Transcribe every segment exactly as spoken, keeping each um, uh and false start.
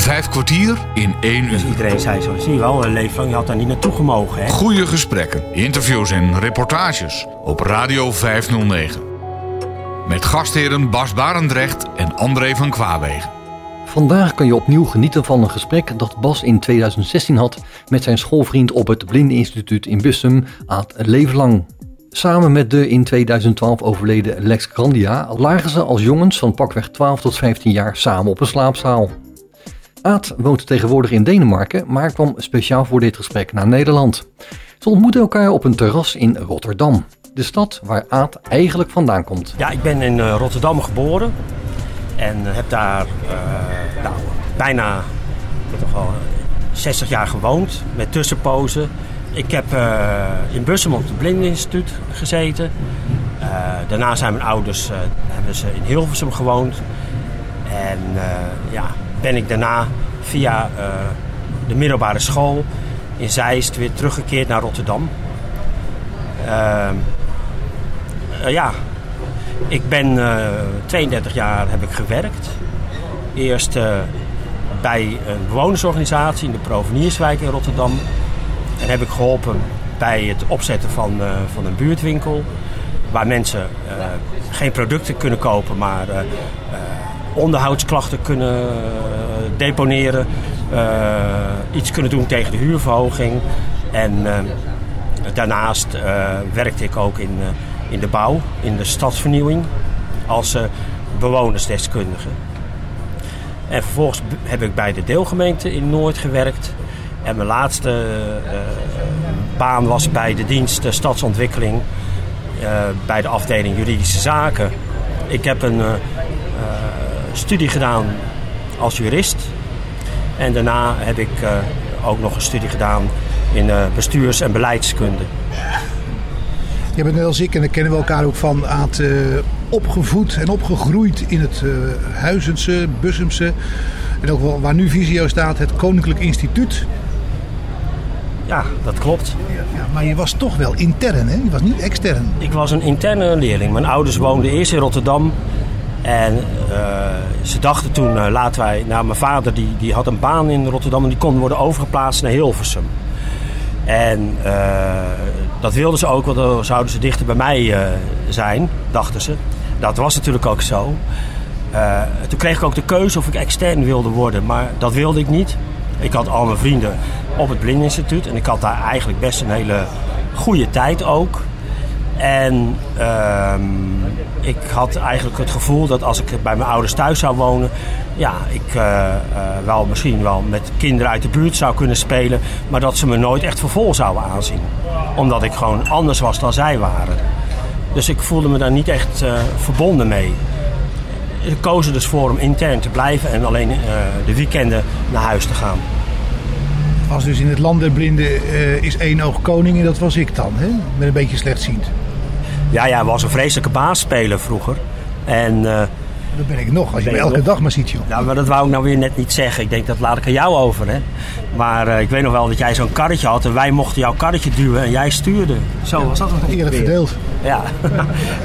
Vijf kwartier in één uur. Dus iedereen zei zo, zie je wel, Leeflang, je had daar niet naartoe gemogen, hè? Goede gesprekken, interviews en reportages op Radio vijf nul negen. Met gastheren Bas Barendrecht en André van Kwabegen. Vandaag kan je opnieuw genieten van een gesprek dat Bas in tweeduizend zestien had met zijn schoolvriend op het Blindeninstituut in Bussum, Aad Leeflang. Samen met de in tweeduizend twaalf overleden Lex Grandia lagen ze als jongens van pakweg twaalf tot vijftien jaar samen op een slaapzaal. Aad woont tegenwoordig in Denemarken, maar kwam speciaal voor dit gesprek naar Nederland. Ze ontmoeten elkaar op een terras in Rotterdam, de stad waar Aad eigenlijk vandaan komt. Ja, ik ben in uh, Rotterdam geboren en heb daar uh, nou, bijna toch al zestig jaar gewoond met tussenpozen. Ik heb uh, in Bussum op het Blindeninstituut gezeten. Uh, daarna zijn mijn ouders uh, hebben ze in Hilversum gewoond. En uh, ja, ben ik daarna via uh, de middelbare school in Zeist weer teruggekeerd naar Rotterdam. Uh, uh, ja, ik ben uh, tweeëndertig jaar heb ik gewerkt. Eerst uh, bij een bewonersorganisatie in de Provenierswijk in Rotterdam. En heb ik geholpen bij het opzetten van, uh, van een buurtwinkel. Waar mensen uh, geen producten kunnen kopen, maar uh, uh, onderhoudsklachten kunnen uh, deponeren. Uh, iets kunnen doen tegen de huurverhoging. En uh, daarnaast uh, werkte ik ook in, uh, in de bouw, in de stadsvernieuwing. Als uh, bewonersdeskundige. En vervolgens heb ik bij de deelgemeente in Noord gewerkt. En mijn laatste uh, baan was bij de dienst uh, Stadsontwikkeling uh, bij de afdeling Juridische Zaken. Ik heb een uh, uh, studie gedaan als jurist. En daarna heb ik uh, ook nog een studie gedaan in uh, bestuurs- en beleidskunde. Je bent net als ik, en dan kennen we elkaar ook van, Aad, uh, opgevoed en opgegroeid in het uh, Huizense, Bussumse. En ook wel waar nu Visio staat, het Koninklijk Instituut. Ja, dat klopt. Ja, maar je was toch wel intern, hè? Je was niet extern. Ik was een interne leerling. Mijn ouders woonden eerst in Rotterdam. En uh, ze dachten toen, uh, laten wij... Nou, mijn vader die, die had een baan in Rotterdam en die kon worden overgeplaatst naar Hilversum. En uh, dat wilden ze ook, want dan zouden ze dichter bij mij uh, zijn, dachten ze. Dat was natuurlijk ook zo. Uh, toen kreeg ik ook de keuze of ik extern wilde worden, maar dat wilde ik niet. Ik had al mijn vrienden op het Blindeninstituut en ik had daar eigenlijk best een hele goede tijd ook. En uh, ik had eigenlijk het gevoel dat als ik bij mijn ouders thuis zou wonen, ja, ik uh, uh, wel misschien wel met kinderen uit de buurt zou kunnen spelen, maar dat ze me nooit echt voor vol zouden aanzien. Omdat ik gewoon anders was dan zij waren. Dus ik voelde me daar niet echt uh, verbonden mee. Ik koos er dus voor om intern te blijven en alleen uh, de weekenden naar huis te gaan. Als dus in het land der blinden uh, is één oog koning en dat was ik dan, hè? Met een beetje slechtziend. Ja, ja, was een vreselijke baasspeler vroeger. En, uh, dat ben ik nog, als je me elke nog... dag maar ziet, joh. Nou, maar dat wou ik nou weer net niet zeggen. Ik denk, dat laat ik aan jou over, hè. Maar uh, ik weet nog wel dat jij zo'n karretje had en wij mochten jouw karretje duwen en jij stuurde. Zo ja, was dat nog eerlijk verdeeld. Ja,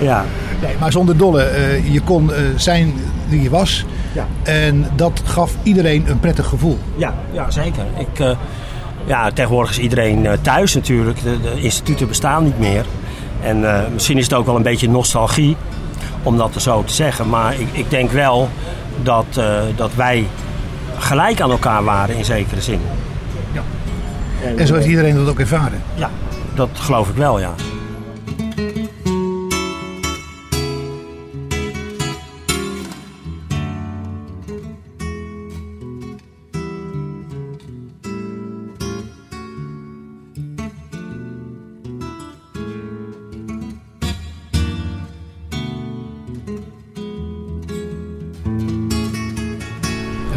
ja. Nee, maar zonder dolle, uh, je kon uh, zijn wie je was. Ja. En dat gaf iedereen een prettig gevoel. Ja, ja zeker. Ik, uh, ja, tegenwoordig is iedereen uh, thuis natuurlijk. De, de instituten bestaan niet meer. En uh, misschien is het ook wel een beetje nostalgie om dat zo te zeggen. Maar ik, ik denk wel dat, uh, dat wij gelijk aan elkaar waren in zekere zin. Ja. En, en zo heeft iedereen dat ook ervaren? Ja, dat geloof ik wel, ja.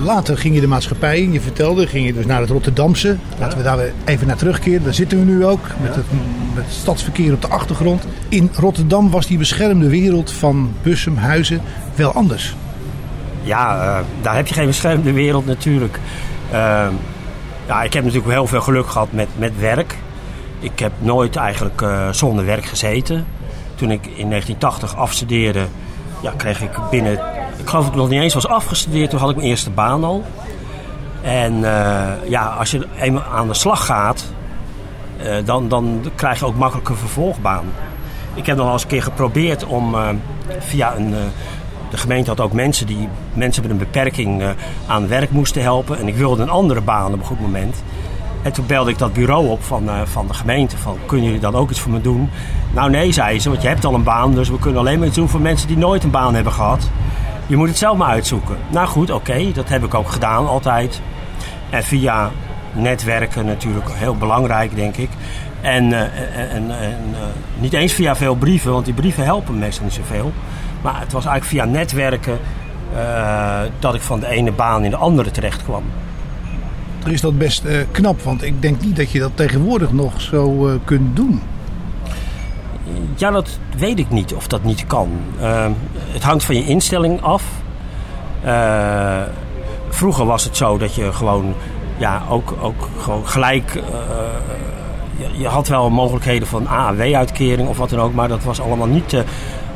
Later ging je de maatschappij in, je vertelde, ging je dus naar het Rotterdamse. Laten we daar even naar terugkeren, daar zitten we nu ook, met het, met het stadsverkeer op de achtergrond. In Rotterdam was die beschermde wereld van Bussum, Huizen wel anders. Ja, uh, daar heb je geen beschermde wereld natuurlijk. Uh, ja, ik heb natuurlijk heel veel geluk gehad met, met werk. Ik heb nooit eigenlijk uh, zonder werk gezeten. Toen ik in negentien tachtig afstudeerde, ja, kreeg ik binnen... Ik geloof dat ik nog niet eens was afgestudeerd, toen had ik mijn eerste baan al. En uh, ja, als je eenmaal aan de slag gaat, uh, dan, dan krijg je ook makkelijk een vervolgbaan. Ik heb nog wel eens een keer geprobeerd om uh, via een... Uh, de gemeente had ook mensen die mensen met een beperking uh, aan werk moesten helpen. En ik wilde een andere baan op een goed moment. En toen belde ik dat bureau op van, uh, van de gemeente. Van, kunnen jullie dan ook iets voor me doen? Nou nee, zei ze, want je hebt al een baan. Dus we kunnen alleen maar iets doen voor mensen die nooit een baan hebben gehad. Je moet het zelf maar uitzoeken. Nou goed, oké, okay, dat heb ik ook gedaan altijd. En via netwerken natuurlijk, heel belangrijk denk ik. En, uh, en, en uh, niet eens via veel brieven, want die brieven helpen meestal niet zoveel. Maar het was eigenlijk via netwerken uh, dat ik van de ene baan in de andere terecht kwam. Dan is dat best uh, knap, want ik denk niet dat je dat tegenwoordig nog zo uh, kunt doen. Ja, dat weet ik niet of dat niet kan. Uh, het hangt van je instelling af. Uh, vroeger was het zo dat je gewoon, ja, ook, ook gewoon gelijk... Uh, je, je had wel mogelijkheden van A A W-uitkering of wat dan ook, maar dat was allemaal niet... Uh,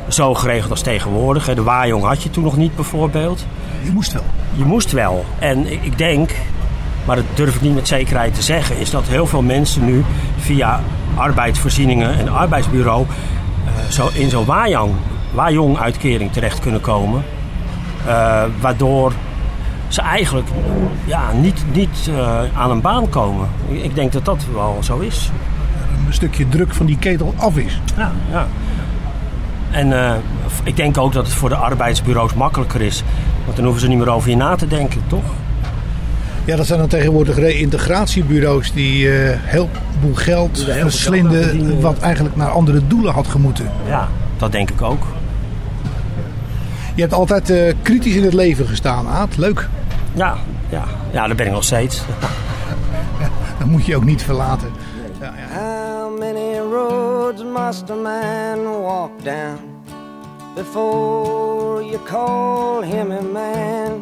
Zo geregeld als tegenwoordig. De waaijong had je toen nog niet bijvoorbeeld. Je moest wel. Je moest wel. En ik denk, maar dat durf ik niet met zekerheid te zeggen, is dat heel veel mensen nu via arbeidsvoorzieningen en arbeidsbureau uh, zo in zo'n waaijong, waaijong uitkering terecht kunnen komen. Uh, waardoor ze eigenlijk ja, niet, niet uh, aan een baan komen. Ik denk dat dat wel zo is. Een stukje druk van die ketel af is. Ja, ja. En uh, ik denk ook dat het voor de arbeidsbureaus makkelijker is. Want dan hoeven ze niet meer over je na te denken, toch? Ja, dat zijn dan tegenwoordig reïntegratiebureaus die uh, heel boel geld heel verslinden... Veel geld wat eigenlijk naar andere doelen had gemoeten. Ja, dat denk ik ook. Je hebt altijd uh, kritisch in het leven gestaan, Aad. Leuk. Ja, ja. ja dat ben ik nog steeds. Dat moet je ook niet verlaten. Ja, ja. Must a man walk down before you call him a man?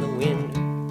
the wind.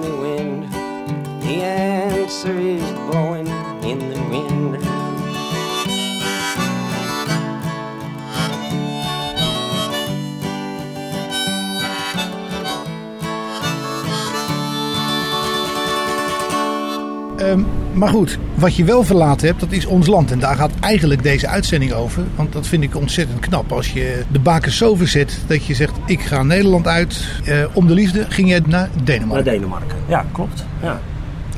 the wind. The answer is blowing in the wind. Um, maar goed, wat je wel verlaten hebt, dat is ons land. En daar gaat eigenlijk deze uitzending over. Want dat vind ik ontzettend knap. Als je de bakens zo verzet dat je zegt, ik ga Nederland uit. Uh, om de liefde ging je naar Denemarken. Naar Denemarken, ja, klopt. Ja.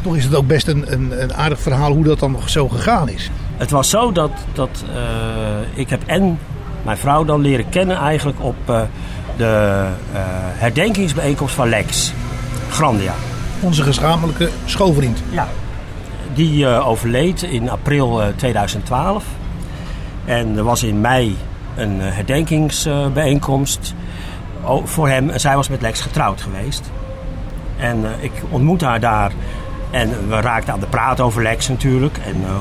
Toch is het ook best een, een, een aardig verhaal hoe dat dan zo gegaan is. Het was zo dat, dat uh, ik heb en mijn vrouw dan leren kennen eigenlijk op uh, de uh, herdenkingsbijeenkomst van Lex Grandia. Onze gezamenlijke schoolvriend. Ja, die uh, overleed in april uh, tweeduizend twaalf. En er was in mei een uh, herdenkingsbijeenkomst uh, voor hem. Zij was met Lex getrouwd geweest. En uh, ik ontmoette haar daar. En we raakten aan de praat over Lex natuurlijk. En uh, uh,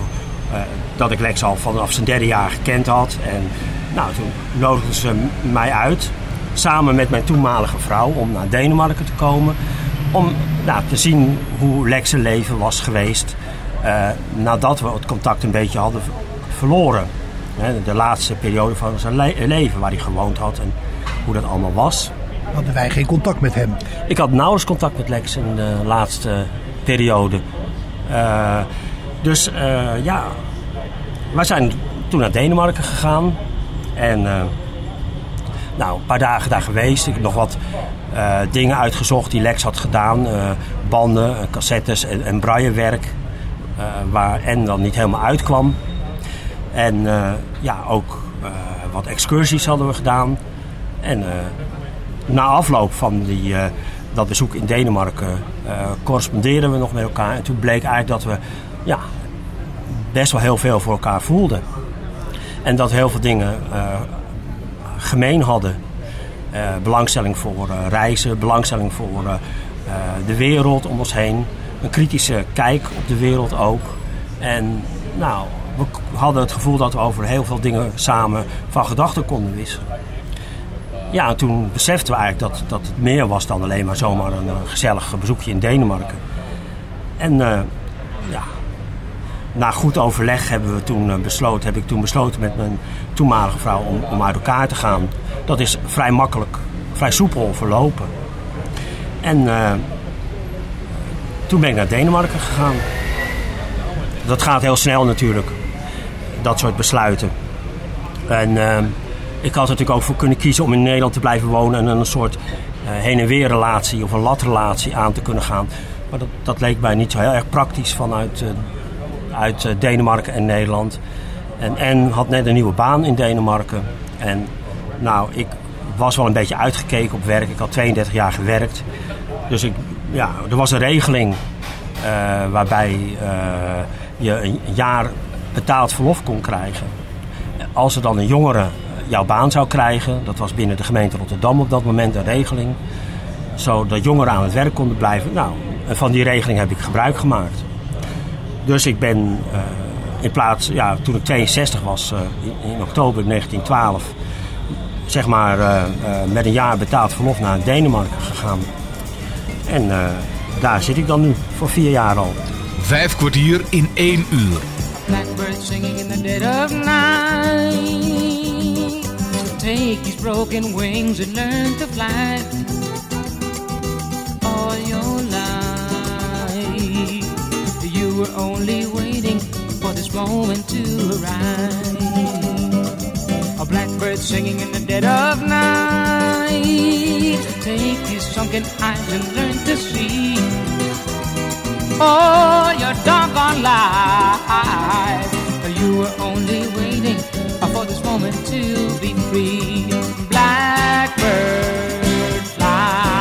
dat ik Lex al vanaf zijn derde jaar gekend had. En nou, toen nodigden ze mij uit, samen met mijn toenmalige vrouw, om naar Denemarken te komen. Om nou, te zien hoe Lex zijn leven was geweest uh, nadat we het contact een beetje hadden verloren. De laatste periode van zijn le- leven waar hij gewoond had en hoe dat allemaal was. Hadden wij geen contact met hem? Ik had nauwelijks contact met Lex in de laatste periode. Uh, dus uh, ja, wij zijn toen naar Denemarken gegaan. En uh, nou, een paar dagen daar geweest. Ik heb nog wat uh, dingen uitgezocht die Lex had gedaan. Uh, banden, cassettes en, en braillewerk. Uh, waar N dan niet helemaal uitkwam. En uh, ja, ook uh, wat excursies hadden we gedaan. En uh, na afloop van die, uh, dat bezoek in Denemarken uh, correspondeerden we nog met elkaar. En toen bleek eigenlijk dat we ja, best wel heel veel voor elkaar voelden. En dat heel veel dingen uh, gemeen hadden. Uh, belangstelling voor uh, reizen, belangstelling voor uh, uh, de wereld om ons heen. Een kritische kijk op de wereld ook. En nou, we hadden het gevoel dat we over heel veel dingen samen van gedachten konden wisselen. Ja, en toen beseften we eigenlijk dat, dat het meer was dan alleen maar zomaar een, een gezellig bezoekje in Denemarken. En uh, ja... Na goed overleg hebben we toen besloten, heb ik toen besloten met mijn toenmalige vrouw om, om uit elkaar te gaan. Dat is vrij makkelijk, vrij soepel verlopen. En uh, toen ben ik naar Denemarken gegaan. Dat gaat heel snel natuurlijk, dat soort besluiten. En uh, ik had er natuurlijk ook voor kunnen kiezen om in Nederland te blijven wonen en een soort uh, heen en weer relatie of een latrelatie aan te kunnen gaan. Maar dat, dat leek mij niet zo heel erg praktisch vanuit Uh, uit Denemarken en Nederland. En Anne had net een nieuwe baan in Denemarken. En nou, ik was wel een beetje uitgekeken op werk. Ik had tweeëndertig jaar gewerkt. Dus ik, ja, er was een regeling uh, waarbij uh, je een jaar betaald verlof kon krijgen. Als er dan een jongere jouw baan zou krijgen, dat was binnen de gemeente Rotterdam op dat moment een regeling, zodat jongeren aan het werk konden blijven. Nou, en van die regeling heb ik gebruik gemaakt. Dus ik ben uh, in plaats, ja, toen ik tweeënzestig was, uh, in, in oktober negentien twaalf, zeg maar uh, uh, met een jaar betaald verlof naar Denemarken gegaan. En uh, daar zit ik dan nu, voor vier jaar al. Vijf kwartier in één uur. Blackbird singing in the dead of night. Take his broken wings and learn to fly. All your life. We're only waiting for this moment to arrive. A blackbird singing in the dead of night. Take his sunken eyes and learn to see. Oh, your doggone life. You were only waiting for this moment to be free. Blackbird, fly.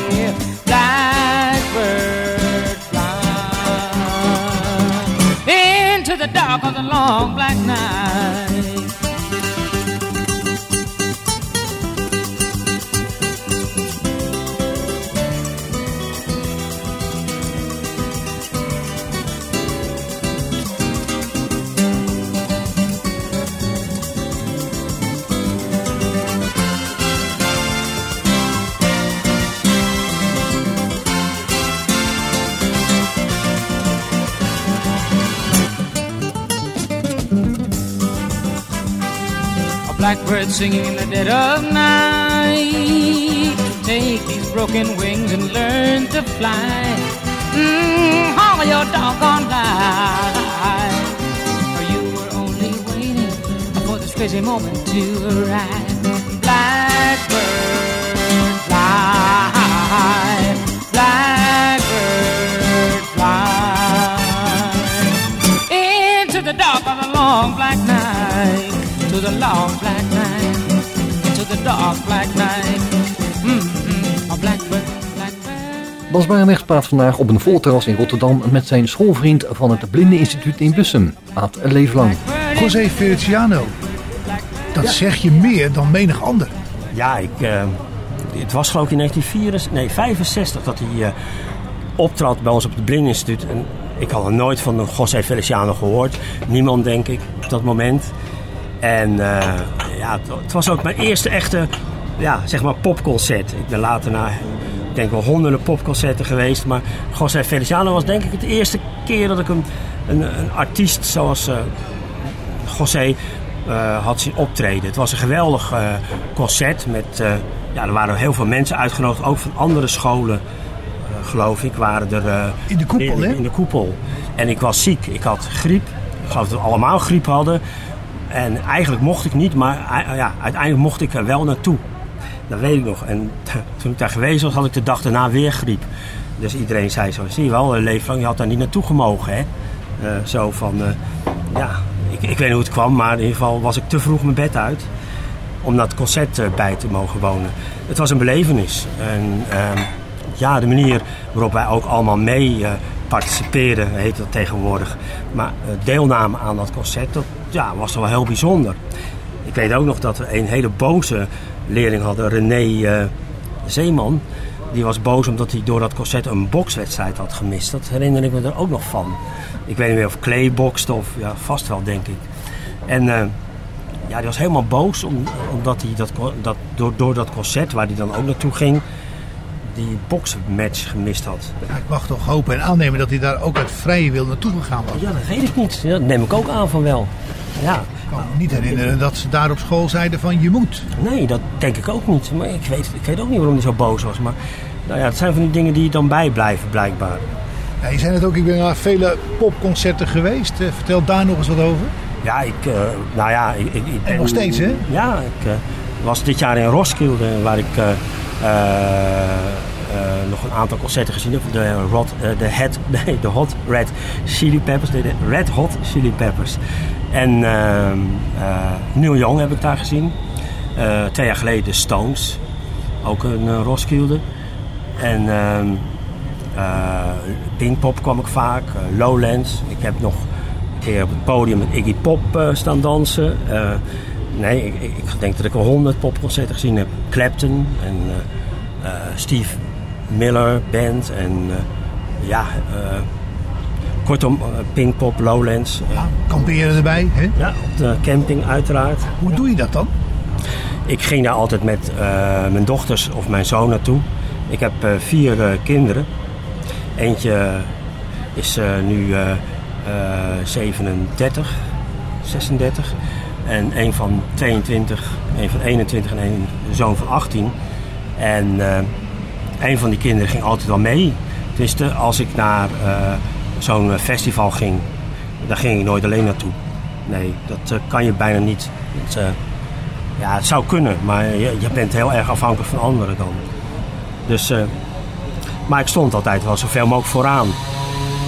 Blackbird. The dark of the long black night. Blackbird singing in the dead of night. Take these broken wings and learn to fly. Mmm, all your doggone life. For you were only waiting for this crazy moment to arrive. Blackbird, fly. Blackbird, fly. long black night, to the long black night, to the dark black night. Mm-hmm. A blackbird, blackbird. Bas Barendrecht praat vandaag op een vol terras in Rotterdam met zijn schoolvriend van het Blindeninstituut in Bussum, Aad Leeflang. José Feliciano, dat ja. zeg je meer dan menig ander. Ja, ik, uh, het was geloof ik in negentien vierenzestig, nee, vijfenzestig dat hij uh, optrad bij ons op het Blindeninstituut. En ik had er nooit van José Feliciano gehoord. Niemand, denk ik, op dat moment. En uh, ja, het, het was ook mijn eerste echte ja, zeg maar popconcert. Ik ben later naar, ik denk wel honderden popconcerten geweest. Maar José Feliciano was denk ik de eerste keer dat ik een, een, een artiest zoals uh, José uh, had zien optreden. Het was een geweldig uh, concert. Met, uh, ja, er waren heel veel mensen uitgenodigd, ook van andere scholen. Geloof ik, waren er... Uh, in de koepel, hè? In de koepel. En ik was ziek. Ik had griep. Ik geloof dat we allemaal griep hadden. En eigenlijk mocht ik niet, maar uh, ja, uiteindelijk mocht ik er wel naartoe. Dat weet ik nog. En t- toen ik daar geweest was, had ik de dag daarna weer griep. Dus iedereen zei zo, zie je wel, Leeflang, je had daar niet naartoe gemogen, hè? Uh, zo van, uh, ja, ik, ik weet niet hoe het kwam, maar in ieder geval was ik te vroeg mijn bed uit om dat concert uh, bij te mogen wonen. Het was een belevenis. En... Uh, Ja, de manier waarop wij ook allemaal mee uh, participeren, heet dat tegenwoordig. Maar uh, deelname aan dat concert, dat ja, was wel heel bijzonder. Ik weet ook nog dat we een hele boze leerling hadden, René uh, Zeeman. Die was boos omdat hij door dat concert een bokswedstrijd had gemist. Dat herinner ik me er ook nog van. Ik weet niet meer of Clay bokste of ja, vast wel, denk ik. En uh, ja, die was helemaal boos om, omdat hij dat, dat, door, door dat concert, waar hij dan ook naartoe ging, die boksmatch gemist had. Ja, ik mag toch hopen en aannemen dat hij daar ook uit vrije wil naartoe gegaan was. Ja, dat weet ik niet. Dat neem ik ook aan van wel. Ja. Ik kan me niet herinneren dat ze daar op school zeiden van je moet. Nee, dat denk ik ook niet. Maar ik weet, ik weet ook niet waarom hij zo boos was. Maar nou ja, het zijn van die dingen die dan bijblijven blijkbaar. Ja, je zei het ook, ik ben naar vele popconcerten geweest. Uh, vertel daar nog eens wat over. Ja, ik... Uh, nou ja, ik, ik, ik ben, en nog steeds, hè? Ja, ik uh, was dit jaar in Roskilde, waar ik... Uh, Uh, uh, nog een aantal concerten gezien. De, uh, rot, uh, de, head, nee, de Hot Red Chili Peppers. De Red Hot Chili Peppers. En uh, uh, Neil Young heb ik daar gezien. Uh, twee jaar geleden de Stones. Ook een uh, Roskilde. En uh, uh, Pinkpop kwam ik vaak. Uh, Lowlands. Ik heb nog een keer op het podium met Iggy Pop uh, staan dansen. Uh, Nee, ik, ik denk dat ik al honderd popconcerten gezien heb. Clapton en uh, uh, Steve Miller Band en uh, ja, uh, kortom, uh, Pinkpop, Lowlands. Uh, ja, kamperen erbij, hè? Ja, op de camping uiteraard. Hoe ja. doe je dat dan? Ik ging daar altijd met uh, mijn dochters of mijn zoon naartoe. Ik heb uh, vier uh, kinderen. Eentje is uh, nu uh, uh, zevenendertig, zesendertig. En een van tweeëntwintig, een van eenentwintig en een zoon van achttien. En uh, een van die kinderen ging altijd wel mee. Tenminste, als ik naar uh, zo'n festival ging, daar ging ik nooit alleen naartoe. Nee, dat uh, kan je bijna niet. Het, uh, ja, het zou kunnen, maar je, je bent heel erg afhankelijk van anderen dan. Dus, uh, maar ik stond altijd wel zoveel mogelijk vooraan.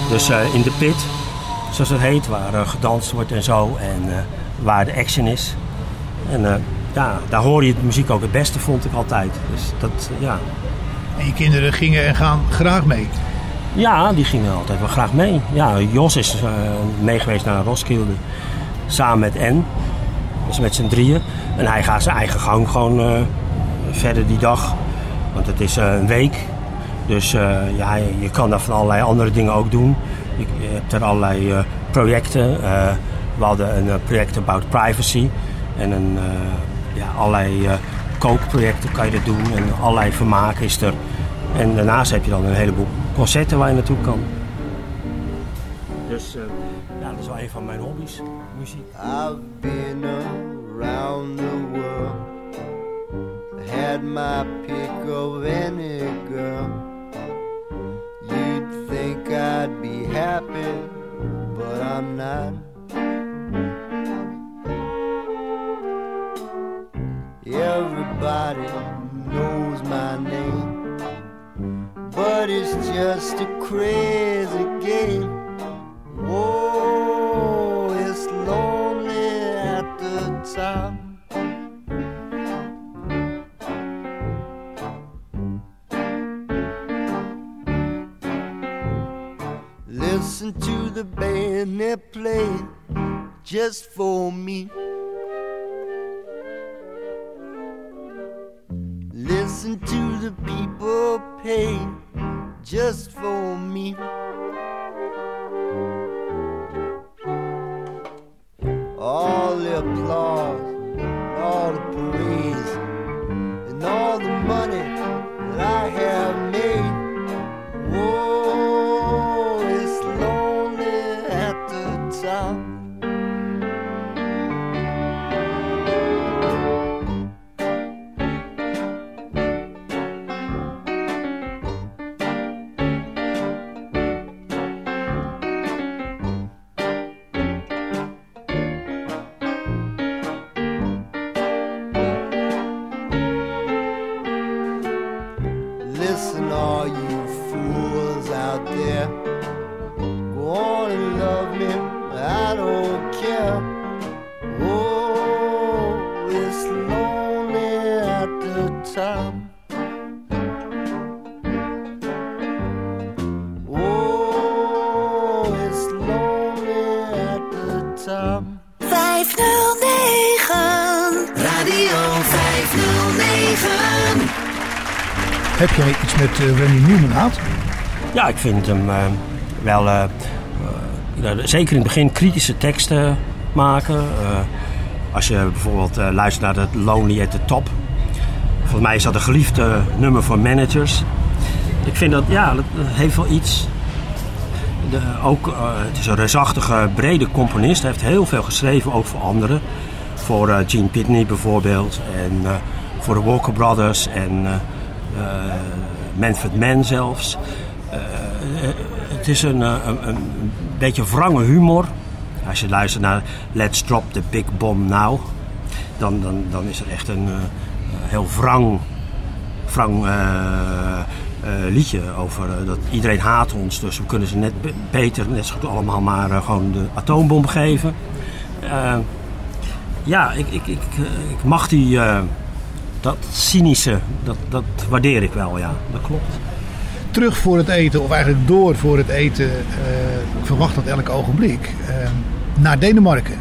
Dus uh, in de pit, zoals het heet, waar uh, gedanst wordt en zo. En, uh, waar de action is. En uh, ja, daar hoor je de muziek ook het beste, vond ik altijd. Dus dat, ja. En je kinderen gingen en gaan graag mee? Ja, die gingen altijd wel graag mee. Ja, Jos is uh, meegeweest naar Roskilde. Samen met N. Dus met z'n drieën. En hij gaat zijn eigen gang gewoon uh, verder die dag. Want het is uh, een week. Dus uh, ja, je kan daar van allerlei andere dingen ook doen. Je, je hebt er allerlei uh, projecten. Uh, We hadden een project about privacy en een, uh, ja, allerlei uh, kookprojecten kan je dat doen en allerlei vermaak is er. En daarnaast heb je dan een heleboel concerten waar je naartoe kan. Dus uh, ja, dat is wel een van mijn hobby's, muziek. I've been around the world, had my pick of any girl. You'd think I'd be happy, but I'm not. Everybody knows my name, but it's just a crazy game. Oh, it's lonely listen to the band that played just for me. Listen to the people paid just for me. All the applause, and all the praise, and all the money that I have made. Whoa, it's lonely at the top. Heb jij iets met uh, Randy Newman, Aad? Ja, ik vind hem uh, wel... Uh, uh, zeker in het begin kritische teksten maken. Uh, als je bijvoorbeeld uh, luistert naar het Lonely at the Top. Volgens mij is dat een geliefd uh, nummer voor managers. Ik vind dat, ja, dat heeft wel iets. De, ook, uh, het is een reusachtige, brede componist. Hij heeft heel veel geschreven, ook voor anderen. Voor uh, Gene Pitney bijvoorbeeld. En uh, voor de Walker Brothers en... Uh, Uh, Manfred Mann zelfs. Uh, het is een, een, een beetje wrange humor. Als je luistert naar Let's Drop the Big Bomb Now, dan, dan, dan is er echt een uh, heel wrang, wrang uh, uh, liedje over uh, dat iedereen haat ons, dus we kunnen ze net be- beter, net zo goed allemaal maar uh, gewoon de atoombom geven. Uh, ja, ik, ik, ik, ik mag die. Uh, Dat cynische, dat, dat waardeer ik wel, ja. Dat klopt. Terug voor het eten, of eigenlijk door voor het eten, uh, ik verwacht dat elk ogenblik, uh, naar Denemarken.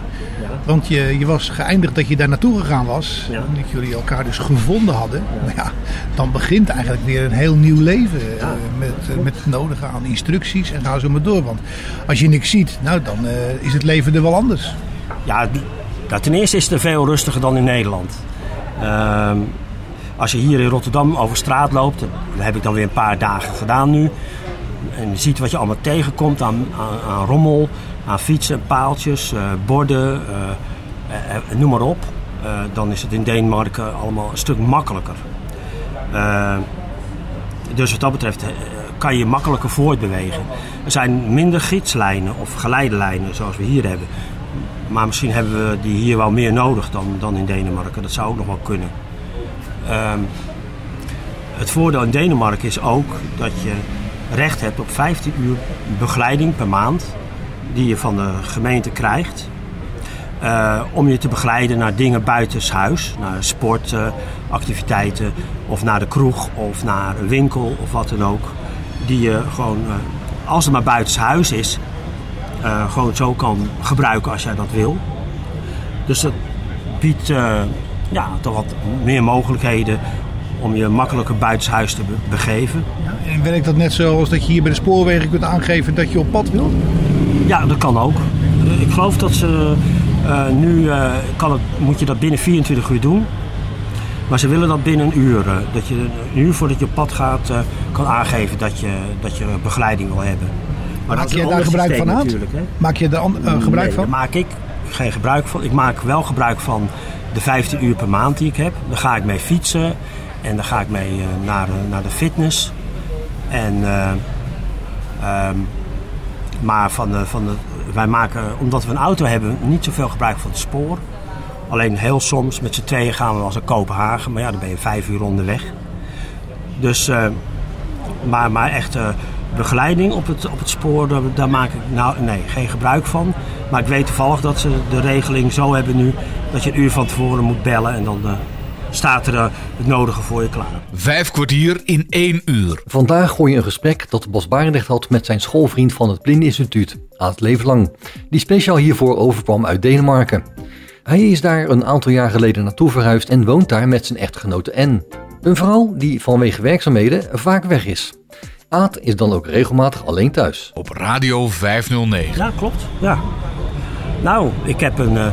Ja. Want je, je was geëindigd dat je daar naartoe gegaan was, ja. En dat jullie elkaar dus gevonden hadden. Ja. Ja, dan begint eigenlijk weer een heel nieuw leven, uh, ja, met, uh, met het nodige aan instructies en ga zo maar door. Want als je niks ziet, nou dan uh, is het leven er wel anders. Ja, dat ten eerste is het veel rustiger dan in Nederland. Uh, als je hier in Rotterdam over straat loopt, dat heb ik dan weer een paar dagen gedaan nu. En je ziet wat je allemaal tegenkomt aan, aan, aan rommel, aan fietsen, paaltjes, uh, borden, uh, uh, uh, noem maar op. Uh, dan is het in Denemarken allemaal een stuk makkelijker. Uh, dus wat dat betreft uh, kan je je makkelijker voortbewegen. Er zijn minder gidslijnen of geleidelijnen zoals we hier hebben. Maar misschien hebben we die hier wel meer nodig dan, dan in Denemarken. Dat zou ook nog wel kunnen. Um, het voordeel in Denemarken is ook dat je recht hebt op vijftien uur begeleiding per maand. Die je van de gemeente krijgt. Uh, om je te begeleiden naar dingen buitenshuis. Naar sportactiviteiten. Uh, of naar de kroeg. Of naar een winkel. Of wat dan ook. Die je gewoon, uh, als het maar buitenshuis is... Uh, gewoon zo kan gebruiken als jij dat wil. Dus dat biedt uh, ja, toch wat meer mogelijkheden om je makkelijker buitenshuis te be- begeven. Ja, en werkt dat net zoals dat je hier bij de spoorwegen kunt aangeven dat je op pad wilt? Ja, dat kan ook. Ik geloof dat ze uh, nu uh, kan het, moet je dat binnen vierentwintig uur doen. Maar ze willen dat binnen een uur. Uh, dat je een uur voordat je op pad gaat uh, kan aangeven dat je, dat je begeleiding wil hebben. Maar maak je daar gebruik van aan? Maak je daar uh, gebruik nee, van? Daar maak ik geen gebruik van. Ik maak wel gebruik van de vijftien uur per maand die ik heb. Daar ga ik mee fietsen. En daar ga ik mee uh, naar, naar de fitness. En, uh, um, maar van de, van de, wij maken, omdat we een auto hebben, niet zoveel gebruik van het spoor. Alleen heel soms, met z'n tweeën gaan we als naar Kopenhagen. Maar ja, dan ben je vijf uur onderweg. Dus, uh, maar, maar echt... Uh, begeleiding op het, op het spoor, daar, daar maak ik nou, nee, geen gebruik van. Maar ik weet toevallig dat ze de regeling zo hebben nu... dat je een uur van tevoren moet bellen en dan uh, staat er het nodige voor je klaar. Vijf kwartier in één uur. Vandaag hoor je een gesprek dat Bas Barendrecht had met zijn schoolvriend van het Blindeninstituut, Aad Leeflang, die speciaal hiervoor overkwam uit Denemarken. Hij is daar een aantal jaar geleden naartoe verhuisd en woont daar met zijn echtgenote N. Een vrouw die vanwege werkzaamheden vaak weg is. Aad is dan ook regelmatig alleen thuis. Op Radio vijf nul negen. Ja, klopt. Ja. Nou, ik heb een, uh,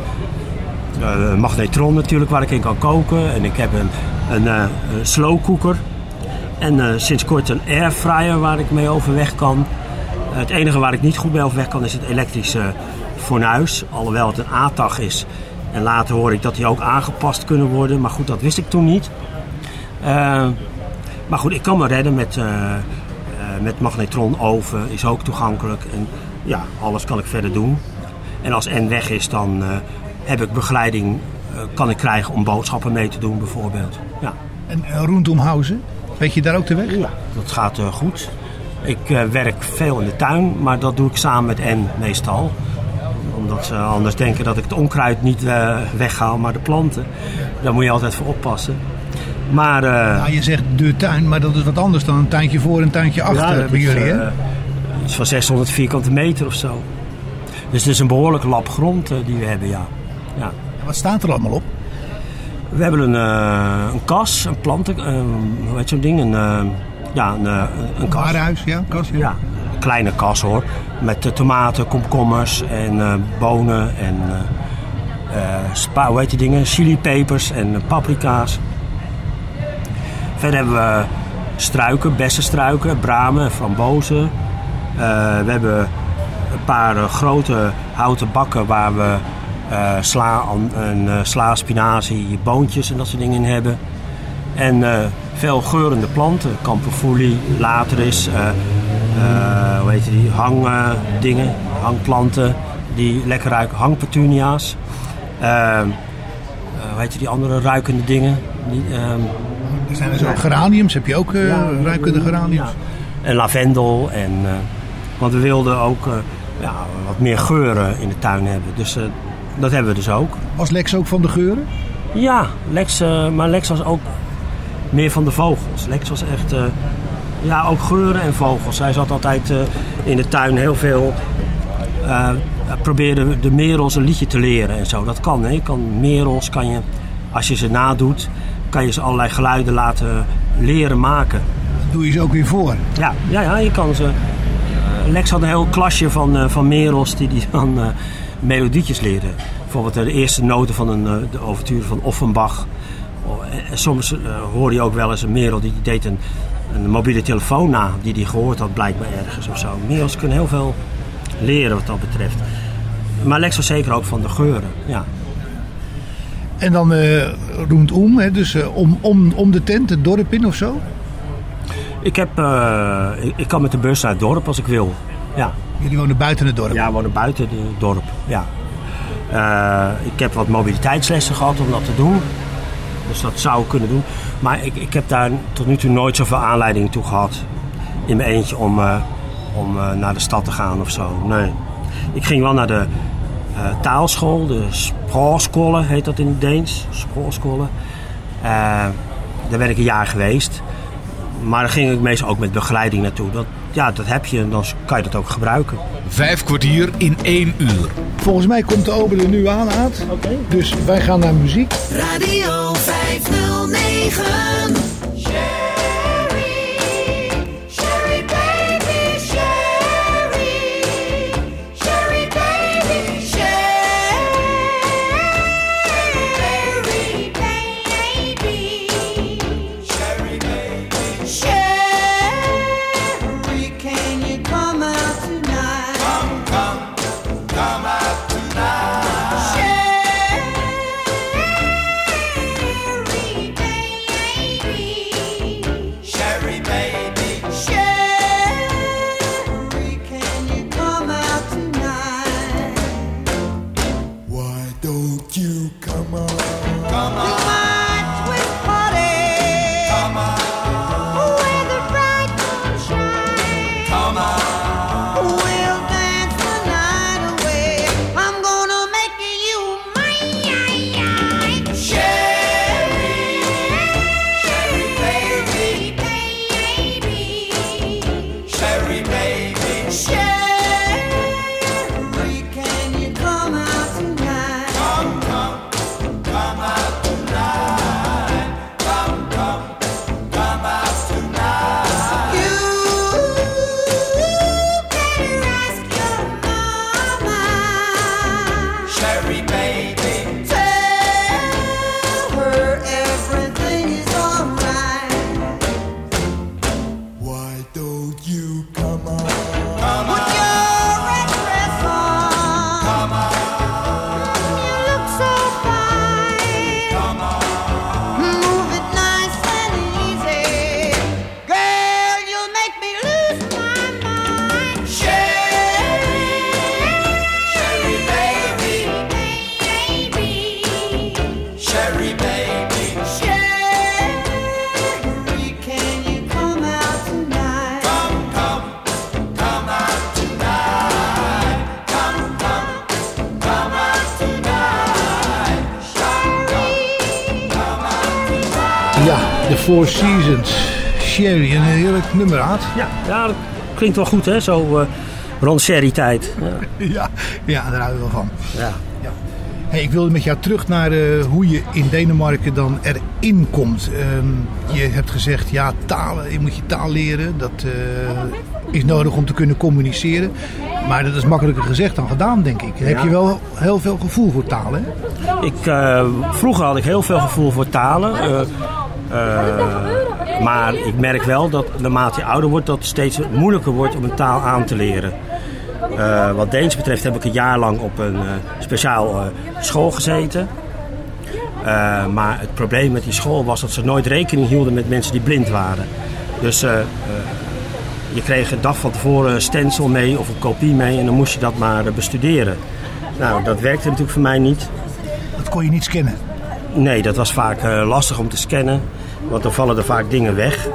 een magnetron natuurlijk waar ik in kan koken. En ik heb een, een uh, slowcooker. En uh, sinds kort een airfryer waar ik mee overweg kan. Uh, het enige waar ik niet goed mee overweg kan is het elektrische fornuis. Alhoewel het een A T A G is. En later hoor ik dat die ook aangepast kunnen worden. Maar goed, dat wist ik toen niet. Uh, maar goed, ik kan me redden met... Uh, Met magnetronoven is ook toegankelijk. En ja, alles kan ik verder doen. En als N weg is, dan uh, heb ik begeleiding. Uh, kan ik krijgen om boodschappen mee te doen, bijvoorbeeld. Ja. En uh, Roendomhuizen, weet je daar ook de weg? Ja, dat gaat uh, goed. Ik uh, werk veel in de tuin, maar dat doe ik samen met N meestal. Omdat ze anders denken dat ik het onkruid niet uh, weghaal, maar de planten. Daar moet je altijd voor oppassen. Maar, uh, nou, je zegt de tuin, maar dat is wat anders dan een tuintje voor en een tuintje achter ja, bij is, jullie, hè? Uh, dat is van zeshonderd vierkante meter of zo. Dus het is een behoorlijk lap grond uh, die we hebben, ja. ja. En wat staat er allemaal op? We hebben een, uh, een kas, een planten, uh, hoe heet zo'n ding? Een, uh, ja, een, uh, een kas. Waarhuis, ja, kas, ja. ja. Een kleine kas, hoor. Met uh, tomaten, komkommers en uh, bonen en uh, uh, spa, hoe heet die dingen? Chilipepers en uh, paprika's. Verder hebben we struiken, bessenstruiken, bramen, frambozen. Uh, we hebben een paar uh, grote houten bakken waar we uh, sla, en, uh, sla, spinazie, boontjes en dat soort dingen in hebben. En uh, veel geurende planten. Kamperfoelie, lateris, uh, uh, hoe heet die, hangdingen, uh, hangplanten die lekker ruiken. Hangpetunia's. Uh, uh, hoe heet die andere ruikende dingen? Die, uh, Er zijn dus ook geraniums, heb je ook uh, ja, ruikende geraniums? Ja. En lavendel. En, uh, want we wilden ook uh, ja, wat meer geuren in de tuin hebben. Dus uh, dat hebben we dus ook. Was Lex ook van de geuren? Ja, Lex, uh, maar Lex was ook meer van de vogels. Lex was echt, uh, ja, ook geuren en vogels. Hij zat altijd uh, in de tuin heel veel... Uh, probeerde de merels een liedje te leren en zo. Dat kan, hè. Kan, merels kan je, als je ze nadoet... kan je ze allerlei geluiden laten leren maken. Dat doe je ze ook weer voor? Ja, ja, ja je kan ze... Lex had een heel klasje van, uh, van merels die, die dan uh, melodietjes leren. Bijvoorbeeld uh, de eerste noten van een, uh, de overture van Offenbach. En soms uh, hoorde je ook wel eens een merel die deed een, een mobiele telefoon na... die die gehoord had blijkbaar ergens of zo. Merels kunnen heel veel leren wat dat betreft. Maar Lex was zeker ook van de geuren, ja. En dan uh, rondom, hè, dus uh, om, om, om de tent, het dorp in of zo? Ik, heb, uh, ik, ik kan met de bus naar het dorp als ik wil. Ja. Jullie wonen buiten het dorp? Ja, we wonen buiten het dorp. Ja. Uh, ik heb wat mobiliteitslessen gehad om dat te doen. Dus dat zou ik kunnen doen. Maar ik, ik heb daar tot nu toe nooit zoveel aanleiding toe gehad. In mijn eentje om, uh, om uh, naar de stad te gaan of zo. Nee. Ik ging wel naar de... Uh, taalschool, de Spraakskolen heet dat in het Deens. Spraakskolen. Uh, daar ben ik een jaar geweest. Maar daar ging ik meestal ook met begeleiding naartoe. Dat, ja, dat heb je en dan kan je dat ook gebruiken. Vijf kwartier in één uur. Volgens mij komt de obele nu aan, Aad. Okay. Dus wij gaan naar muziek. Radio vijf nul negen. The Four Seasons, Sherry, een heerlijk nummer, Aad. Ja, ja, dat klinkt wel goed, hè, zo uh, rond Sherry-tijd. Ja. ja, ja, daar houden we wel van. Ja. Ja. Hey, ik wilde met jou terug naar uh, hoe je in Denemarken dan erin komt. Um, je hebt gezegd, ja, talen, je moet je taal leren, dat uh, is nodig om te kunnen communiceren. Maar dat is makkelijker gezegd dan gedaan, denk ik. Ja. Heb je wel heel veel gevoel voor talen? Ik, uh, vroeger had ik heel veel gevoel voor talen. Uh, uh, maar ik merk wel dat naarmate je ouder wordt, dat het steeds moeilijker wordt om een taal aan te leren. Uh, wat Deens betreft heb ik een jaar lang op een uh, speciaal uh, school gezeten. Uh, maar het probleem met die school was dat ze nooit rekening hielden met mensen die blind waren. Dus... Uh, uh, Je kreeg een dag van tevoren een stencil mee of een kopie mee en dan moest je dat maar bestuderen. Nou, dat werkte natuurlijk voor mij niet. Dat kon je niet scannen? Nee, dat was vaak uh, lastig om te scannen, want dan vallen er vaak dingen weg.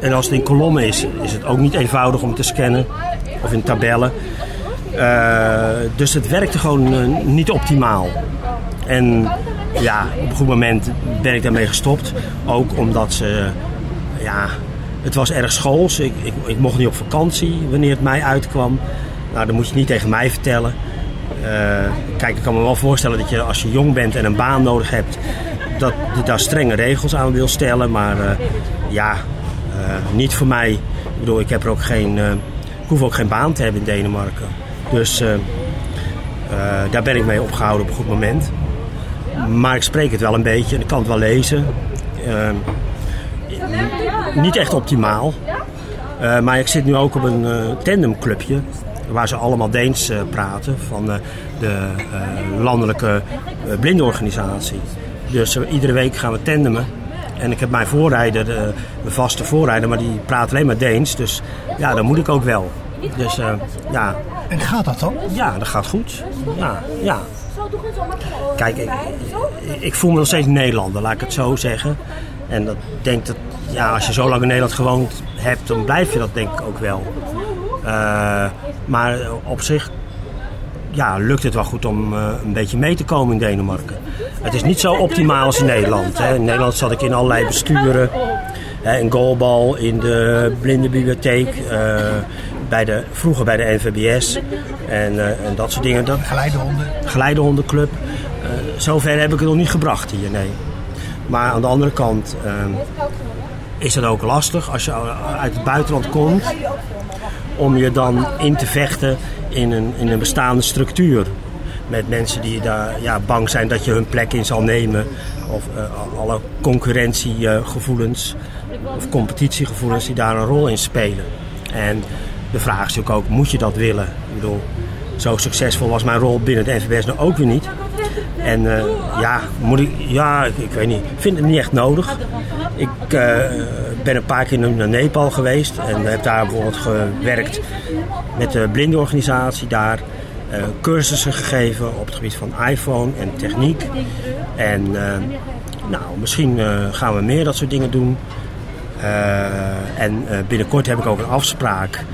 En als het in kolommen is, is het ook niet eenvoudig om te scannen of in tabellen. Uh, dus het werkte gewoon uh, niet optimaal. En ja, op een goed moment ben ik daarmee gestopt. Ook omdat ze, uh, ja... Het was erg schools, ik, ik, ik mocht niet op vakantie wanneer het mij uitkwam. Nou, dat moet je niet tegen mij vertellen. Uh, kijk, ik kan me wel voorstellen dat je als je jong bent en een baan nodig hebt... dat je daar strenge regels aan wil stellen, maar uh, ja, uh, niet voor mij. Ik bedoel, ik, heb er ook geen, uh, ik hoef ook geen baan te hebben in Denemarken. Dus uh, uh, daar ben ik mee opgehouden op een goed moment. Maar ik spreek het wel een beetje en ik kan het wel lezen... Uh, Niet echt optimaal. Uh, maar ik zit nu ook op een uh, tandemclubje. Waar ze allemaal Deens uh, praten. Van uh, de uh, landelijke uh, blindenorganisatie. Dus uh, iedere week gaan we tandemen. En ik heb mijn voorrijder, uh, mijn vaste voorrijder. Maar die praat alleen maar Deens. Dus ja, dat moet ik ook wel. Dus uh, ja. En gaat dat dan? Ja, dat gaat goed. Ja, ja. Kijk, ik, ik voel me nog steeds Nederlander. Laat ik het zo zeggen. En dat denk dat, ja, als je zo lang in Nederland gewoond hebt, dan blijf je dat denk ik ook wel. Uh, maar op zich, ja, lukt het wel goed om uh, een beetje mee te komen in Denemarken. Het is niet zo optimaal als in Nederland. Hè. In Nederland zat ik in allerlei besturen. Hè, in goalbal, in de blindenbibliotheek, uh, bij de, vroeger bij de N V B S en, uh, en dat soort dingen. Dat, Geleidehonden. Geleidehondenclub. Uh, zover heb ik het nog niet gebracht hier, nee. Maar aan de andere kant uh, is het ook lastig als je uit het buitenland komt om je dan in te vechten in een, in een bestaande structuur. Met mensen die daar, ja, bang zijn dat je hun plek in zal nemen. Of uh, alle concurrentiegevoelens of competitiegevoelens die daar een rol in spelen. En de vraag is natuurlijk ook, moet je dat willen? Ik bedoel, zo succesvol was mijn rol binnen de N V B S nou ook weer niet. En uh, ja, moet ik, ja ik, ik weet niet, vind het niet echt nodig. Ik uh, ben een paar keer naar Nepal geweest en heb daar bijvoorbeeld gewerkt met de blindenorganisatie daar. Uh, cursussen gegeven op het gebied van iPhone en techniek. En uh, nou, misschien uh, gaan we meer dat soort dingen doen. Uh, en uh, binnenkort heb ik ook een afspraak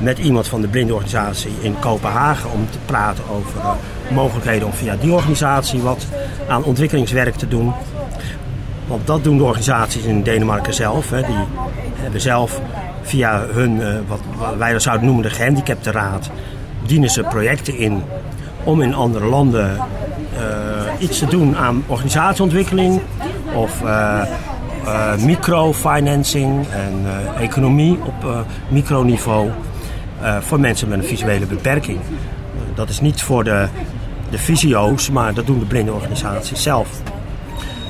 met iemand van de blindenorganisatie in Kopenhagen om te praten over uh, mogelijkheden om via die organisatie wat aan ontwikkelingswerk te doen. Want dat doen de organisaties in Denemarken zelf. Hè. Die hebben zelf via hun, uh, wat wij dan zouden noemen de gehandicaptenraad, dienen ze projecten in om in andere landen uh, iets te doen aan organisatieontwikkeling of uh, uh, microfinancing en uh, economie op uh, microniveau. Uh, voor mensen met een visuele beperking. Uh, dat is niet voor de, de visio's, maar dat doen de blindenorganisaties zelf.